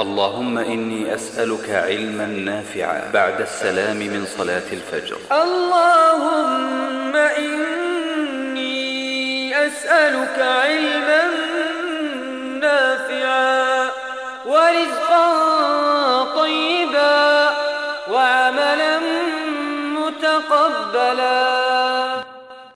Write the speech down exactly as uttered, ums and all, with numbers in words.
اللهم إني أسألك علما نافعا بعد السلام من صلاة الفجر. اللهم إني أسألك علما نافعا ورزقا طيبا وعملا متقبلا.